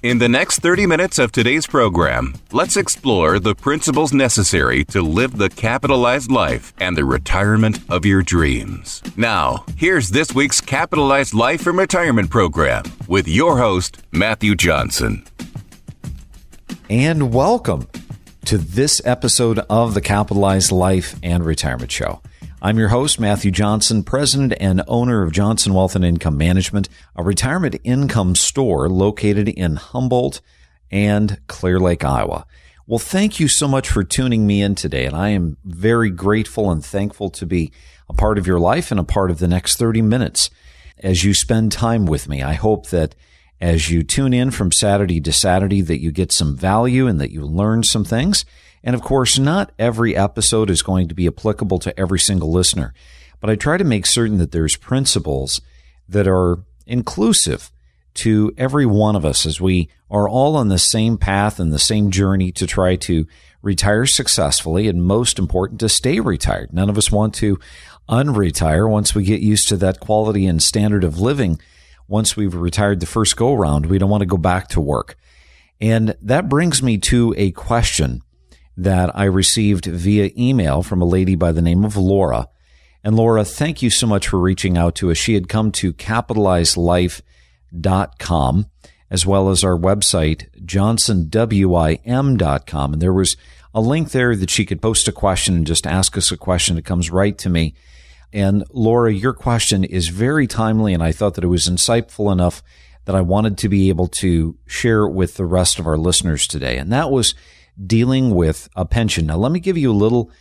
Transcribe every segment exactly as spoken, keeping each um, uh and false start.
In the next thirty minutes of today's program, let's explore the principles necessary to live the capitalized life and the retirement of your dreams. Now, here's this week's Capitalized Life and Retirement Program with your host, Matthew Johnson. And welcome to this episode of the Capitalized Life and Retirement Show. I'm your host, Matthew Johnson, president and owner of Johnson Wealth and Income Management, a retirement income store located in Humboldt and Clear Lake, Iowa. Well, thank you so much for tuning me in today, and I am very grateful and thankful to be a part of your life and a part of the next thirty minutes as you spend time with me. I hope that as you tune in from Saturday to Saturday that you get some value and that you learn some things. And of course, not every episode is going to be applicable to every single listener, but I try to make certain that there's principles that are inclusive to every one of us as we are all on the same path and the same journey to try to retire successfully and, most important, to stay retired. None of us want to unretire once we get used to that quality and standard of living. Once we've retired the first go-round, we don't want to go back to work. And that brings me to a question that I received via email from a lady by the name of Laura. And Laura, thank you so much for reaching out to us. She had come to Capitalize Life dot com, as well as our website, Johnson W I M dot com. And there was a link there that she could post a question and just ask us a question that comes right to me. And Laura, your question is very timely, and I thought that it was insightful enough that I wanted to be able to share it with the rest of our listeners today. And that was dealing with a pension. Now, let me give you a little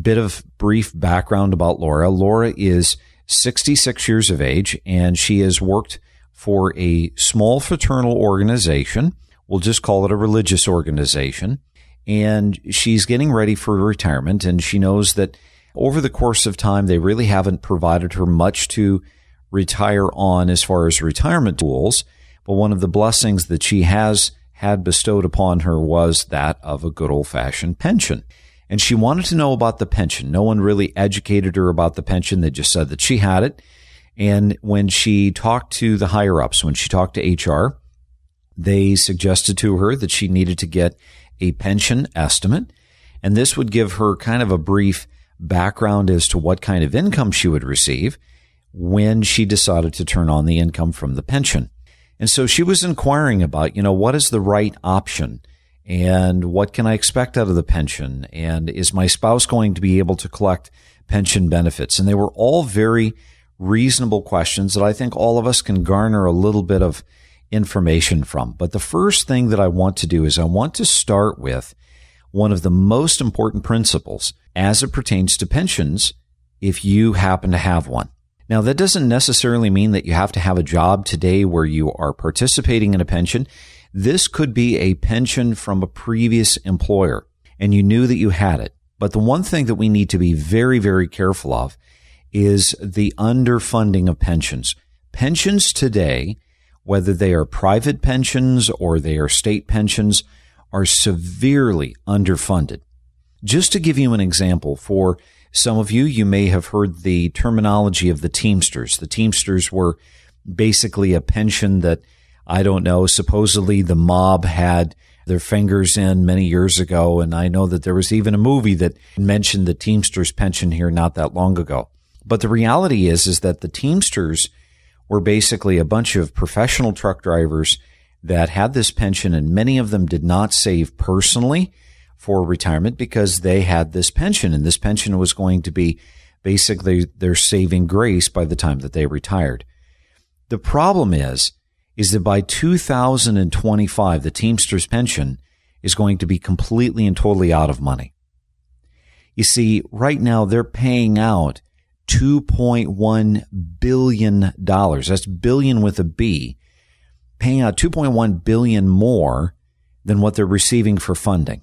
bit of brief background about Laura. Laura is sixty-six years of age, and she has worked for a small fraternal organization. We'll just call it a religious organization. And she's getting ready for retirement, and she knows that over the course of time, they really haven't provided her much to retire on as far as retirement tools. But one of the blessings that she has had bestowed upon her was that of a good old-fashioned pension. And she wanted to know about the pension. No one really educated her about the pension. They just said that she had it. And when she talked to the higher-ups, when she talked to H R, they suggested to her that she needed to get a pension estimate. And this would give her kind of a brief background as to what kind of income she would receive when she decided to turn on the income from the pension. And so she was inquiring about, you know, what is the right option and what can I expect out of the pension? And is my spouse going to be able to collect pension benefits? And they were all very reasonable questions that I think all of us can garner a little bit of information from. But the first thing that I want to do is I want to start with one of the most important principles as it pertains to pensions, if you happen to have one. Now, that doesn't necessarily mean that you have to have a job today where you are participating in a pension. This could be a pension from a previous employer, and you knew that you had it. But the one thing that we need to be very, very careful of is the underfunding of pensions. Pensions today, whether they are private pensions or they are state pensions, are severely underfunded. Just to give you an example, for some of you, you may have heard the terminology of the Teamsters. The Teamsters were basically a pension that, I don't know, supposedly the mob had their fingers in many years ago, and I know that there was even a movie that mentioned the Teamsters pension here not that long ago. But the reality is, is that the Teamsters were basically a bunch of professional truck drivers that had this pension, and many of them did not save personally for retirement because they had this pension, and this pension was going to be basically their saving grace by the time that they retired. The problem is, is that by two thousand twenty-five, the Teamsters pension is going to be completely and totally out of money. You see, right now they're paying out two point one billion dollars. That's billion with a B. Paying out two point one billion dollars more than what they're receiving for funding.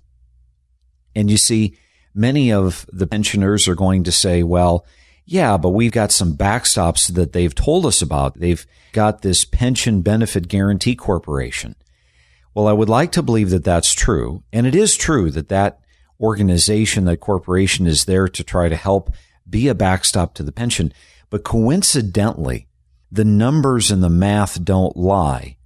And you see, many of the pensioners are going to say, well, yeah, but we've got some backstops that they've told us about. They've got this Pension Benefit Guarantee Corporation. Well, I would like to believe that that's true. And it is true that that organization, that corporation is there to try to help be a backstop to the pension. But coincidentally, the numbers and the math don't lie.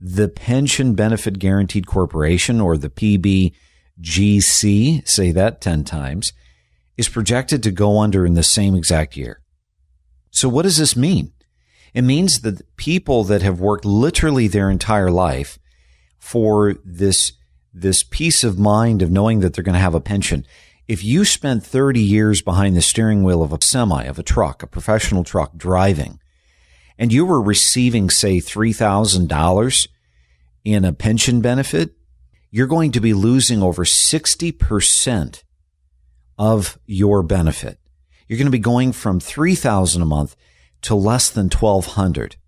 The Pension Benefit Guaranteed Corporation, or the P B G C, say that ten times, is projected to go under in the same exact year. So what does this mean? It means that people that have worked literally their entire life for this, this peace of mind of knowing that they're going to have a pension. If you spent thirty years behind the steering wheel of a semi, of a truck, a professional truck driving, and you were receiving, say, three thousand dollars in a pension benefit, you're going to be losing over sixty percent of your benefit. You're going to be going from three thousand dollars a month to less than twelve hundred dollars.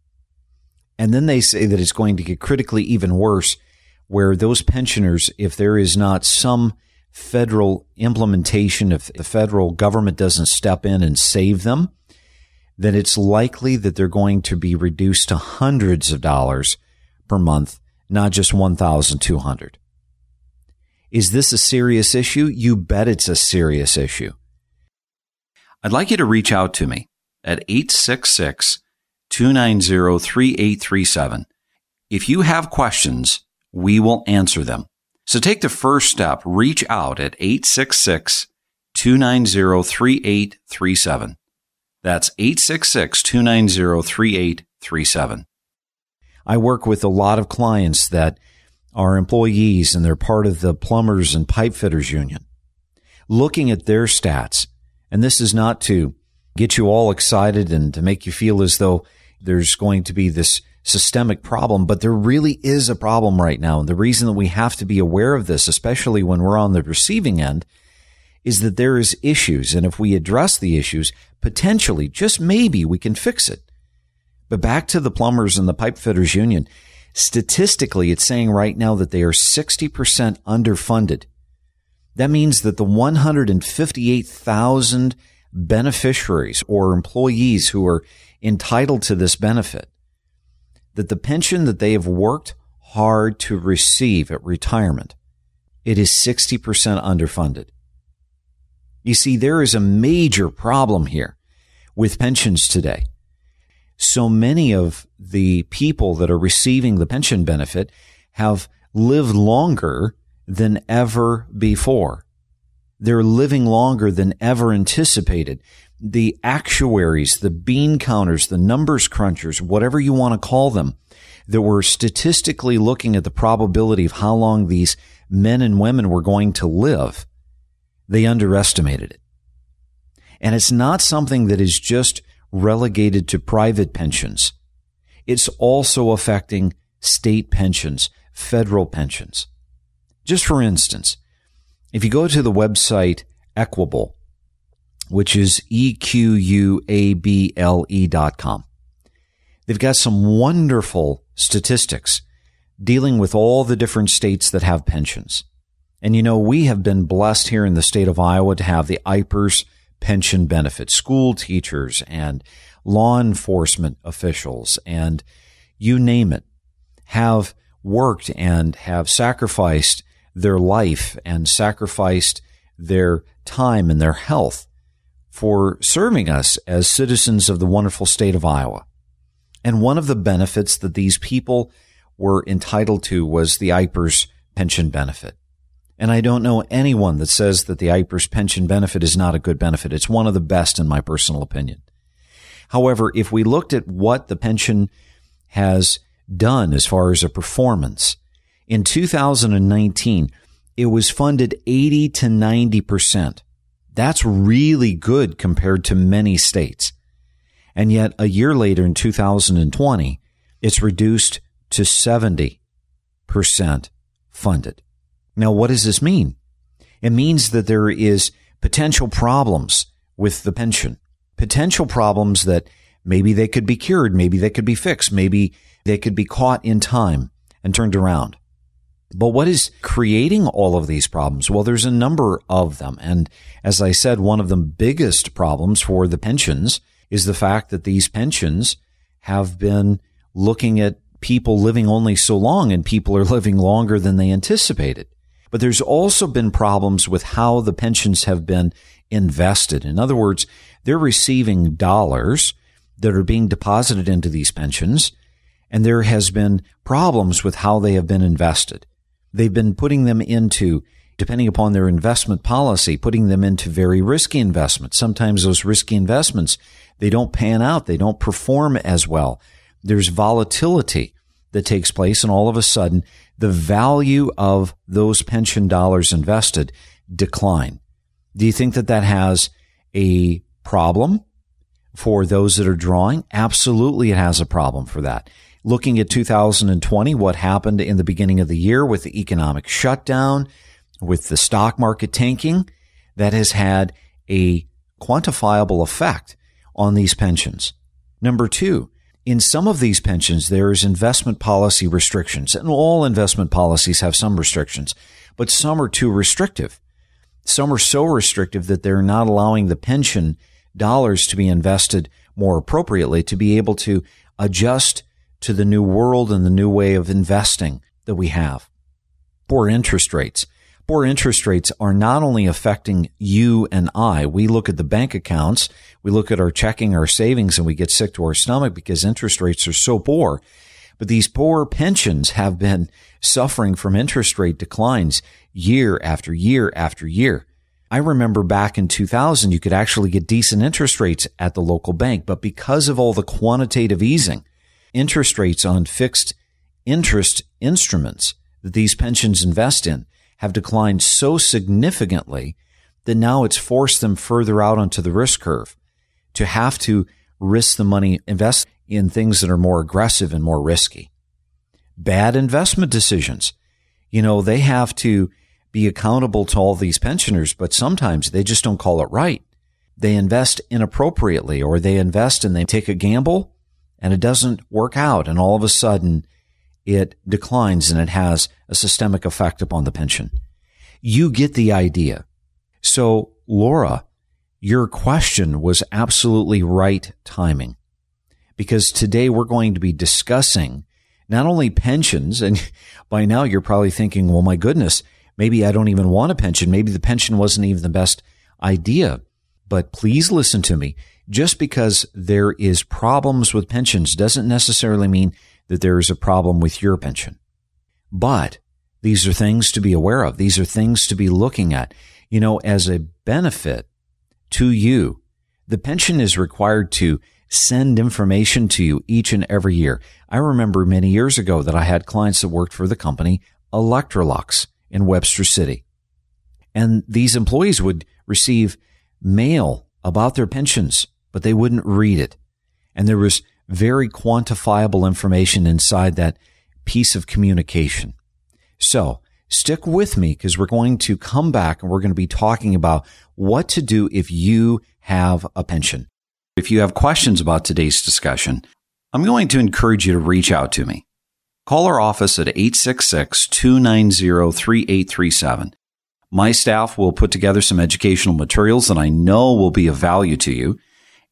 And then they say that it's going to get critically even worse, where those pensioners, if there is not some federal implementation, if the federal government doesn't step in and save them, then it's likely that they're going to be reduced to hundreds of dollars per month, not just one thousand two hundred dollars. Is this a serious issue? You bet it's a serious issue. I'd like you to reach out to me at eight six six, two nine zero, three eight three seven. If you have questions, we will answer them. So take the first step. Reach out at eight six six, two nine zero, three eight three seven. That's eight six six, two nine zero, three eight three seven. I work with a lot of clients that are employees and they're part of the Plumbers and Pipe Fitters Union. Looking at their stats, and this is not to get you all excited and to make you feel as though there's going to be this systemic problem, but there really is a problem right now. And the reason that we have to be aware of this, especially when we're on the receiving end, is that there is issues. And if we address the issues, potentially, just maybe, we can fix it. But back to the Plumbers and the Pipe Fitters Union, statistically, it's saying right now that they are sixty percent underfunded. That means that the one hundred fifty-eight thousand beneficiaries or employees who are entitled to this benefit, that the pension that they have worked hard to receive at retirement, it is sixty percent underfunded. You see, there is a major problem here with pensions today. So many of the people that are receiving the pension benefit have lived longer than ever before. They're living longer than ever anticipated. The actuaries, the bean counters, the numbers crunchers, whatever you want to call them, that were statistically looking at the probability of how long these men and women were going to live, they underestimated it. And it's not something that is just relegated to private pensions. It's also affecting state pensions, federal pensions. Just for instance, if you go to the website Equable, which is E Q U A B L E dot com, they've got some wonderful statistics dealing with all the different states that have pensions. And you know, we have been blessed here in the state of Iowa to have the IPERS pension benefit, school teachers and law enforcement officials and you name it, have worked and have sacrificed their life and sacrificed their time and their health for serving us as citizens of the wonderful state of Iowa. And one of the benefits that these people were entitled to was the IPERS pension benefit. And I don't know anyone that says that the IPERS pension benefit is not a good benefit. It's one of the best in my personal opinion. However, if we looked at what the pension has done as far as a performance, in two thousand nineteen, it was funded eighty to ninety percent. That's really good compared to many states. And yet a year later in two thousand twenty, it's reduced to seventy percent funded. Now, what does this mean? It means that there is potential problems with the pension, potential problems that maybe they could be cured, maybe they could be fixed, maybe they could be caught in time and turned around. But what is creating all of these problems? Well, there's a number of them. And as I said, one of the biggest problems for the pensions is the fact that these pensions have been looking at people living only so long, and people are living longer than they anticipated. But there's also been problems with how the pensions have been invested. In other words, they're receiving dollars that are being deposited into these pensions, and there has been problems with how they have been invested. They've been putting them into, depending upon their investment policy, putting them into very risky investments. Sometimes those risky investments, they don't pan out. They don't perform as well. There's volatility that takes place, and all of a sudden, the value of those pension dollars invested decline. Do you think that that has a problem for those that are drawing? Absolutely, it has a problem for that. Looking at two thousand twenty, what happened in the beginning of the year with the economic shutdown, with the stock market tanking, that has had a quantifiable effect on these pensions. Number two, in some of these pensions, there is investment policy restrictions, and all investment policies have some restrictions, but some are too restrictive. Some are so restrictive that they're not allowing the pension dollars to be invested more appropriately, to be able to adjust to the new world and the new way of investing that we have. Poor interest rates. Poor interest rates are not only affecting you and I. We look at the bank accounts, we look at our checking, our savings, and we get sick to our stomach because interest rates are so poor. But these poor pensions have been suffering from interest rate declines year after year after year. I remember back in two thousand, you could actually get decent interest rates at the local bank, but because of all the quantitative easing, interest rates on fixed interest instruments that these pensions invest in have declined so significantly that now it's forced them further out onto the risk curve to have to risk the money, invest in things that are more aggressive and more risky. Bad investment decisions. You know, they have to be accountable to all these pensioners, but sometimes they just don't call it right. They invest inappropriately, or they invest and they take a gamble and it doesn't work out. And all of a sudden, it declines and it has a systemic effect upon the pension. You get the idea. So, Laura, your question was absolutely right timing, because today we're going to be discussing not only pensions, and by now you're probably thinking, well, my goodness, maybe I don't even want a pension. Maybe the pension wasn't even the best idea. But please listen to me. Just because there is problems with pensions doesn't necessarily mean that there is a problem with your pension. But these are things to be aware of. These are things to be looking at. You know, as a benefit to you, the pension is required to send information to you each and every year. I remember many years ago that I had clients that worked for the company Electrolux in Webster City. And these employees would receive mail about their pensions, but they wouldn't read it. And there was very quantifiable information inside that piece of communication. So stick with me, because we're going to come back and we're going to be talking about what to do if you have a pension. If you have questions about today's discussion, I'm going to encourage you to reach out to me. Call our office at eight six six, two nine zero, three eight three seven. My staff will put together some educational materials that I know will be of value to you,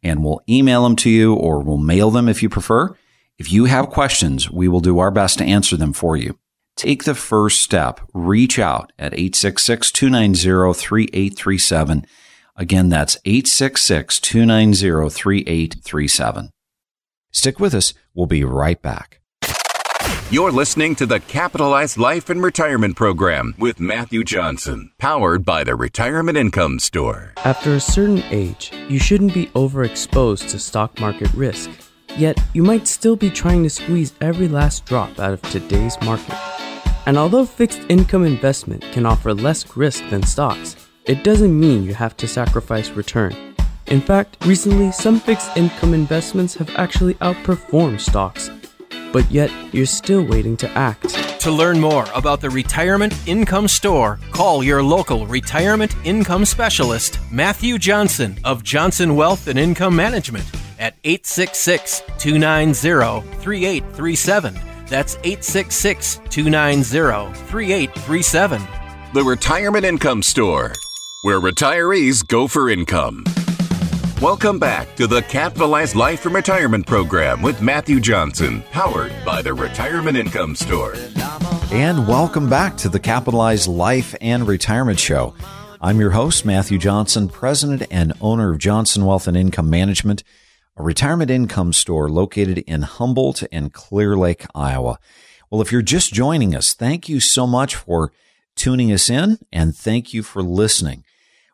and we'll email them to you, or we'll mail them if you prefer. If you have questions, we will do our best to answer them for you. Take the first step. Reach out at eight six six, two nine zero, three eight three seven. Again, that's eight six six, two nine zero, three eight three seven. Stick with us. We'll be right back. You're listening to the Capitalize Life and Retirement Program with Matthew Johnson, powered by the Retirement Income Store. After a certain age, you shouldn't be overexposed to stock market risk. Yet, you might still be trying to squeeze every last drop out of today's market. And although fixed income investment can offer less risk than stocks, it doesn't mean you have to sacrifice return. In fact, recently, some fixed income investments have actually outperformed stocks. But yet, you're still waiting to act. To learn more about the Retirement Income Store, call your local retirement income specialist, Matthew Johnson of Johnson Wealth and Income Management at eight six six, two nine zero, three eight three seven. That's eight six six, two nine zero, three eight three seven. The Retirement Income Store, where retirees go for income. Welcome back to the Capitalize Life and Retirement Program with Matthew Johnson, powered by the Retirement Income Store. And welcome back to the Capitalize Life and Retirement Show. I'm your host, Matthew Johnson, president and owner of Johnson Wealth and Income Management, a retirement income store located in Humboldt and Clear Lake, Iowa. Well, if you're just joining us, thank you so much for tuning us in, and thank you for listening.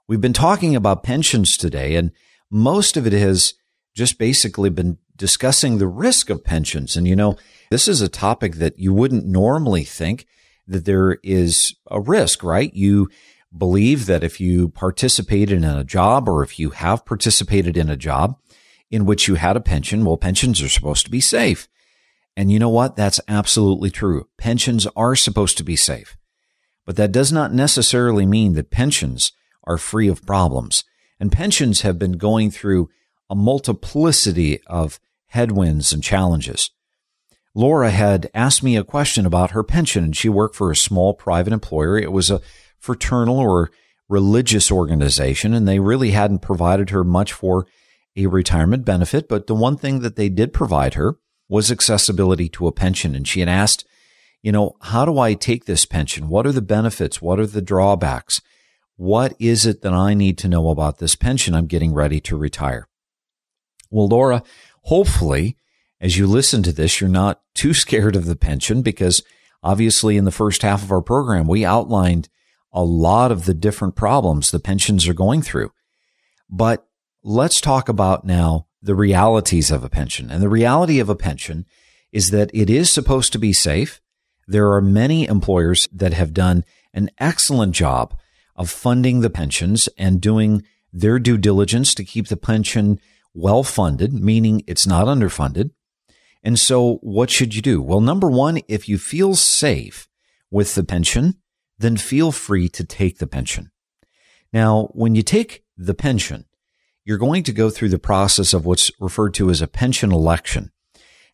We've been talking about pensions today, and most of it has just basically been discussing the risk of pensions. And, you know, this is a topic that you wouldn't normally think that there is a risk, right? You believe that if you participated in a job or if you have participated in a job in which you had a pension, well, pensions are supposed to be safe. And you know what? That's absolutely true. Pensions are supposed to be safe. But that does not necessarily mean that pensions are free of problems. And pensions have been going through a multiplicity of headwinds and challenges. Laura had asked me a question about her pension, and she worked for a small private employer. It was a fraternal or religious organization, and they really hadn't provided her much for a retirement benefit. But the one thing that they did provide her was accessibility to a pension. And she had asked, you know, how do I take this pension? What are the benefits? What are the drawbacks? What is it that I need to know about this pension? I'm getting ready to retire. Well, Laura, hopefully, as you listen to this, you're not too scared of the pension, because obviously in the first half of our program, we outlined a lot of the different problems the pensions are going through. But let's talk about now the realities of a pension. And the reality of a pension is that it is supposed to be safe. There are many employers that have done an excellent job of funding the pensions and doing their due diligence to keep the pension well-funded, meaning it's not underfunded. And so what should you do? Well, number one, if you feel safe with the pension, then feel free to take the pension. Now, when you take the pension, you're going to go through the process of what's referred to as a pension election.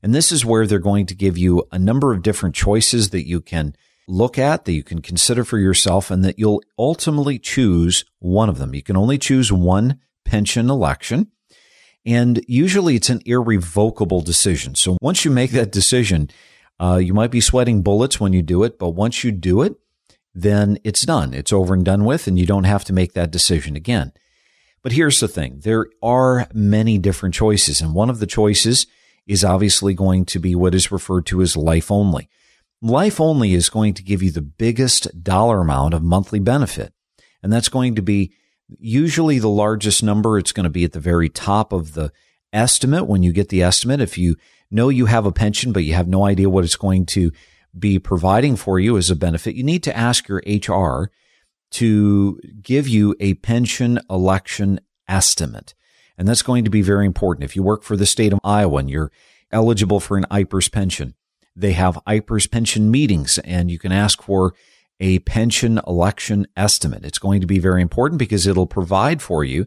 And this is where they're going to give you a number of different choices that you can look at, that you can consider for yourself, and that you'll ultimately choose one of them. You can only choose one pension election, and usually it's an irrevocable decision. So once you make that decision, uh, you might be sweating bullets when you do it, but once you do it, then it's done. It's over and done with, and you don't have to make that decision again. But here's the thing. There are many different choices, and one of the choices is obviously going to be what is referred to as life only. Life only is going to give you the biggest dollar amount of monthly benefit, and that's going to be usually the largest number. It's going to be at the very top of the estimate when you get the estimate. If you know you have a pension, but you have no idea what it's going to be providing for you as a benefit, you need to ask your H R to give you a pension election estimate, and that's going to be very important. If you work for the state of Iowa and you're eligible for an IPERS pension, they have IPERS pension meetings, and you can ask for a pension election estimate. It's going to be very important because it'll provide for you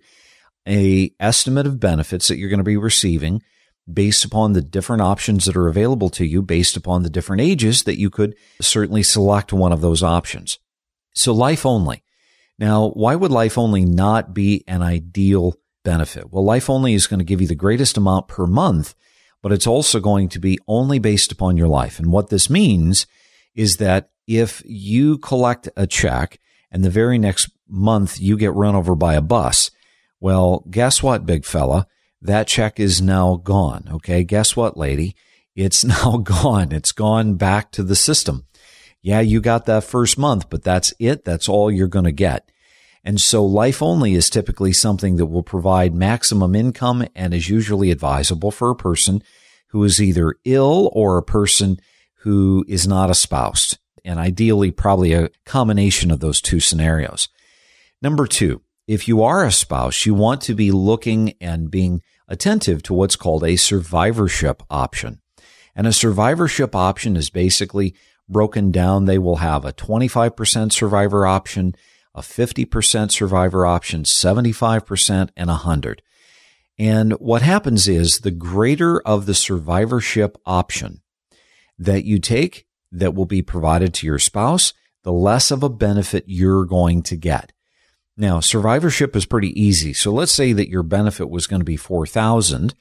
an estimate of benefits that you're going to be receiving based upon the different options that are available to you, based upon the different ages that you could certainly select one of those options. So life only. Now, why would life only not be an ideal benefit? Well, life only is going to give you the greatest amount per month, but it's also going to be only based upon your life. And what this means is that if you collect a check and the very next month you get run over by a bus, well, guess what, big fella? That check is now gone, okay? Guess what, lady? It's now gone. It's gone back to the system. Yeah, you got that first month, but that's it. That's all you're going to get. And so life only is typically something that will provide maximum income and is usually advisable for a person who is either ill or a person who is not espoused, and ideally probably a combination of those two scenarios. Number two, if you are a spouse, you want to be looking and being attentive to what's called a survivorship option. And a survivorship option is basically broken down. They will have a twenty-five percent survivor option, a fifty percent survivor option, seventy-five percent, and one hundred. And what happens is the greater of the survivorship option that you take that will be provided to your spouse, the less of a benefit you're going to get. Now, survivorship is pretty easy. So let's say that your benefit was going to be four thousand dollars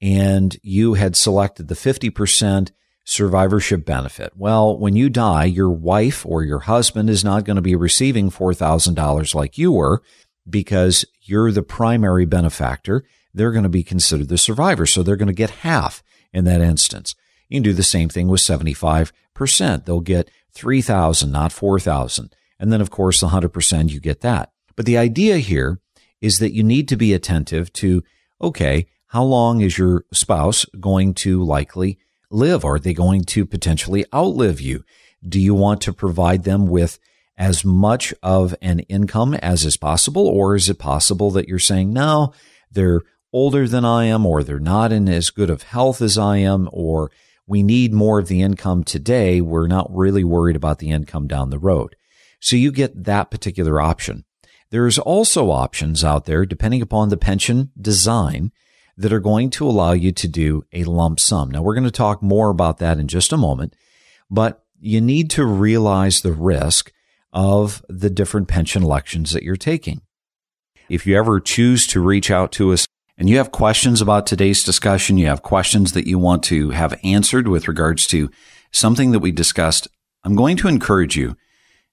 and you had selected the fifty percent survivorship benefit. Well, when you die, your wife or your husband is not going to be receiving four thousand dollars like you were because you're the primary benefactor. They're going to be considered the survivor. So they're going to get half in that instance. You can do the same thing with seventy-five percent. They'll get three thousand dollars, not four thousand dollars. And then, of course, one hundred percent you get that. But the idea here is that you need to be attentive to, okay, how long is your spouse going to likely live? Are they going to potentially outlive you? Do you want to provide them with as much of an income as is possible? Or is it possible that you're saying, no, they're older than I am, or they're not in as good of health as I am, or we need more of the income today. We're not really worried about the income down the road. So you get that particular option. There's also options out there, depending upon the pension design, that are going to allow you to do a lump sum. Now, we're going to talk more about that in just a moment, but you need to realize the risk of the different pension elections that you're taking. If you ever choose to reach out to us and you have questions about today's discussion, you have questions that you want to have answered with regards to something that we discussed, I'm going to encourage you,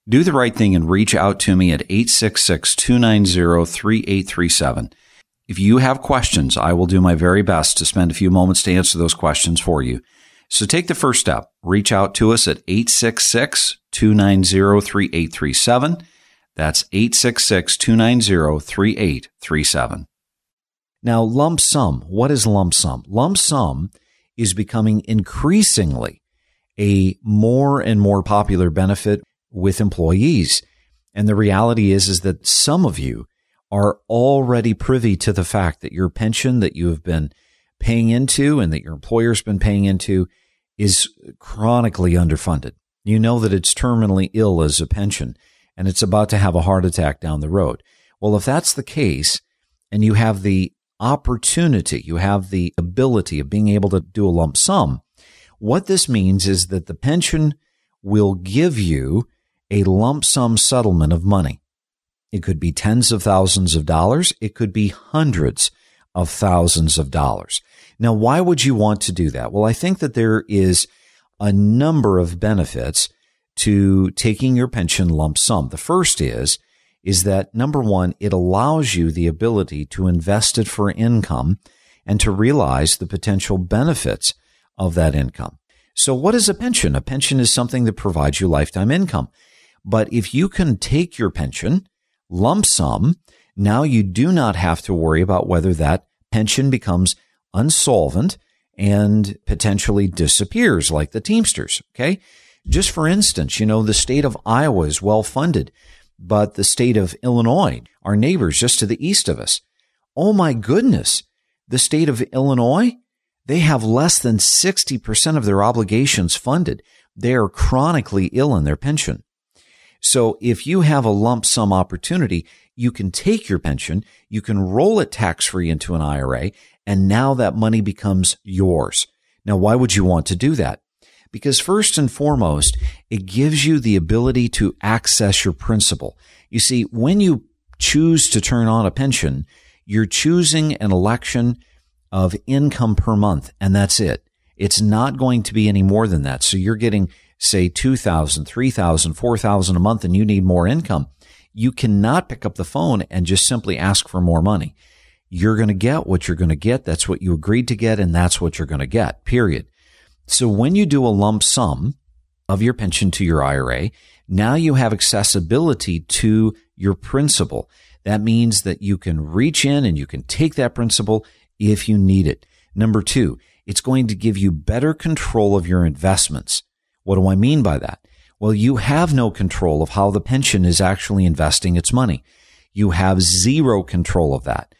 do the right thing and reach out to me at eight six six, two nine zero, three eight three seven. If you have questions, I will do my very best to spend a few moments to answer those questions for you. So take the first step. Reach out to us at eight six six, two nine zero, three eight three seven. That's eight six six, two nine zero, three eight three seven. Now, lump sum. What is lump sum? Lump sum is becoming increasingly a more and more popular benefit with employees. And the reality is, is that some of you are already privy to the fact that your pension that you have been paying into and that your employer's been paying into is chronically underfunded. You know that it's terminally ill as a pension and it's about to have a heart attack down the road. Well, if that's the case and you have the opportunity, you have the ability of being able to do a lump sum, what this means is that the pension will give you a lump sum settlement of money. It could be tens of thousands of dollars. It could be hundreds of thousands of dollars. Now, why would you want to do that? Well, I think that there is a number of benefits to taking your pension lump sum. The first is, is that number one, it allows you the ability to invest it for income and to realize the potential benefits of that income. So what is a pension? A pension is something that provides you lifetime income. But if you can take your pension lump sum, now you do not have to worry about whether that pension becomes insolvent and potentially disappears like the Teamsters. Okay. Just for instance, you know, the state of Iowa is well funded, but the state of Illinois, our neighbors just to the east of us. Oh my goodness. The state of Illinois, they have less than sixty percent of their obligations funded. They are chronically ill in their pension. So if you have a lump sum opportunity, you can take your pension, you can roll it tax-free into an I R A, and now that money becomes yours. Now, why would you want to do that? Because first and foremost, it gives you the ability to access your principal. You see, when you choose to turn on a pension, you're choosing an election of income per month, and that's it. It's not going to be any more than that. So you're getting, say, two thousand, three thousand, four thousand a month, and you need more income. You cannot pick up the phone and just simply ask for more money. You're going to get what you're going to get. That's what you agreed to get, and that's what you're going to get, period. So when you do a lump sum of your pension to your I R A, now you have accessibility to your principal. That means that you can reach in and you can take that principal if you need it. Number two, it's going to give you better control of your investments. What do I mean by that? Well, you have no control of how the pension is actually investing its money. You have zero control of that.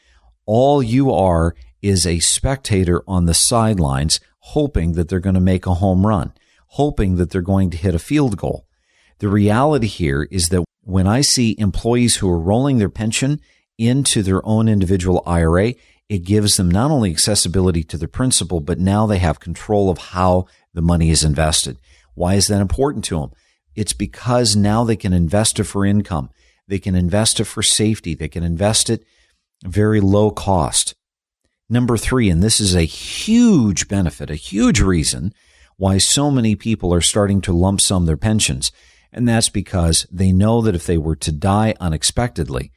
All you are is a spectator on the sidelines, hoping that they're going to make a home run, hoping that they're going to hit a field goal. The reality here is that when I see employees who are rolling their pension into their own individual I R A, it gives them not only accessibility to the principal, but now they have control of how the money is invested. Why is that important to them? It's because now they can invest it for income. They can invest it for safety. They can invest it very low cost. Number three, and this is a huge benefit, a huge reason why so many people are starting to lump sum their pensions. And that's because they know that if they were to die unexpectedly,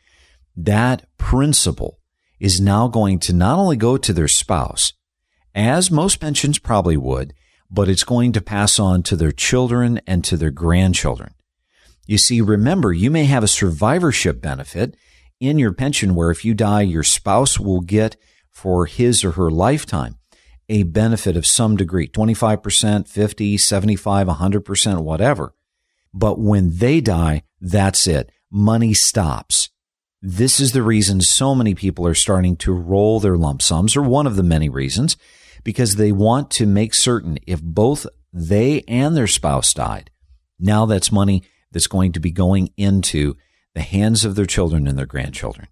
that principal is now going to not only go to their spouse, as most pensions probably would, but it's going to pass on to their children and to their grandchildren. You see, remember, you may have a survivorship benefit in your pension where if you die, your spouse will get for his or her lifetime a benefit of some degree, twenty-five percent, fifty, seventy-five, one hundred percent, whatever. But when they die, that's it. Money stops. This is the reason so many people are starting to roll their lump sums, or one of the many reasons, because they want to make certain if both they and their spouse died, now that's money that's going to be going into the hands of their children and their grandchildren.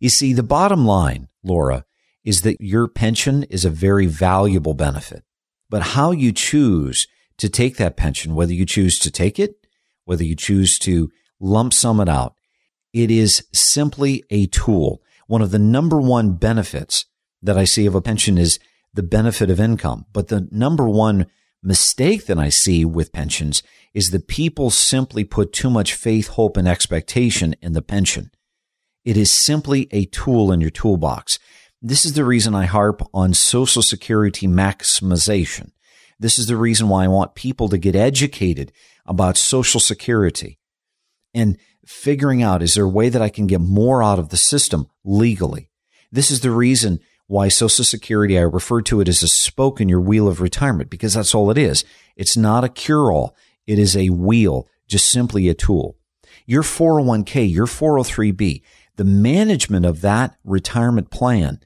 You see, the bottom line, Laura, is that your pension is a very valuable benefit. But how you choose to take that pension, whether you choose to take it, whether you choose to lump sum it out, it is simply a tool. One of the number one benefits that I see of a pension is the benefit of income. But the number one mistake that I see with pensions is that people simply put too much faith, hope, and expectation in the pension. It is simply a tool in your toolbox. This is the reason I harp on Social Security maximization. This is the reason why I want people to get educated about Social Security and figuring out, is there a way that I can get more out of the system legally? This is the reason why Social Security, I refer to it as a spoke in your wheel of retirement, because that's all it is. It's not a cure-all. It is a wheel, just simply a tool. Your four oh one k, your four oh three b, the management of that retirement plan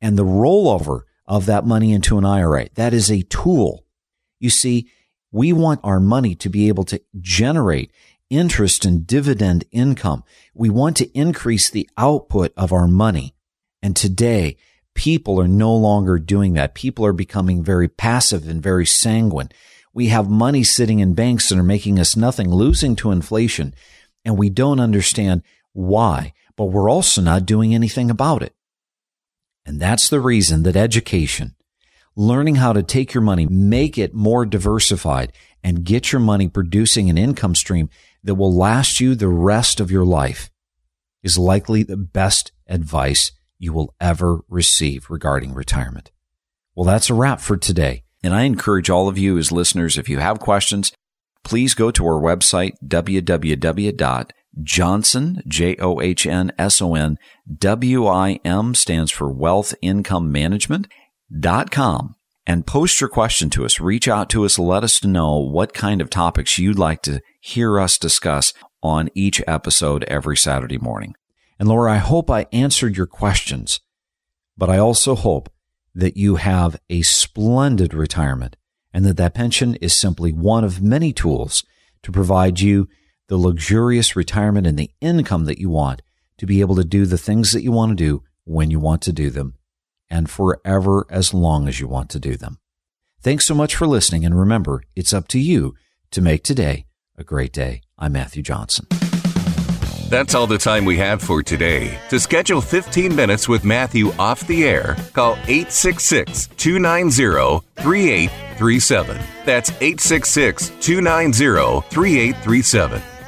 and the rollover of that money into an I R A, that is a tool. You see, we want our money to be able to generate interest and dividend income. We want to increase the output of our money. And today, people are no longer doing that. People are becoming very passive and very sanguine. We have money sitting in banks that are making us nothing, losing to inflation, and we don't understand why, but we're also not doing anything about it. And that's the reason that education, learning how to take your money, make it more diversified, and get your money producing an income stream that will last you the rest of your life, is likely the best advice you will ever receive regarding retirement. Well, that's a wrap for today. And I encourage all of you as listeners, if you have questions, please go to our website, w w w dot johnson, J O H N S O N, W I M stands for Wealth Income Management dot com, and post your question to us. Reach out to us. Let us know what kind of topics you'd like to hear us discuss on each episode every Saturday morning. And Laura, I hope I answered your questions, but I also hope that you have a splendid retirement and that that pension is simply one of many tools to provide you the luxurious retirement and the income that you want to be able to do the things that you want to do when you want to do them and forever as long as you want to do them. Thanks so much for listening. And remember, it's up to you to make today a great day. I'm Matthew Johnson. That's all the time we have for today. To schedule fifteen minutes with Matthew off the air, call eight six six, two nine zero, three eight three seven. That's eight six six, two nine zero, three eight three seven.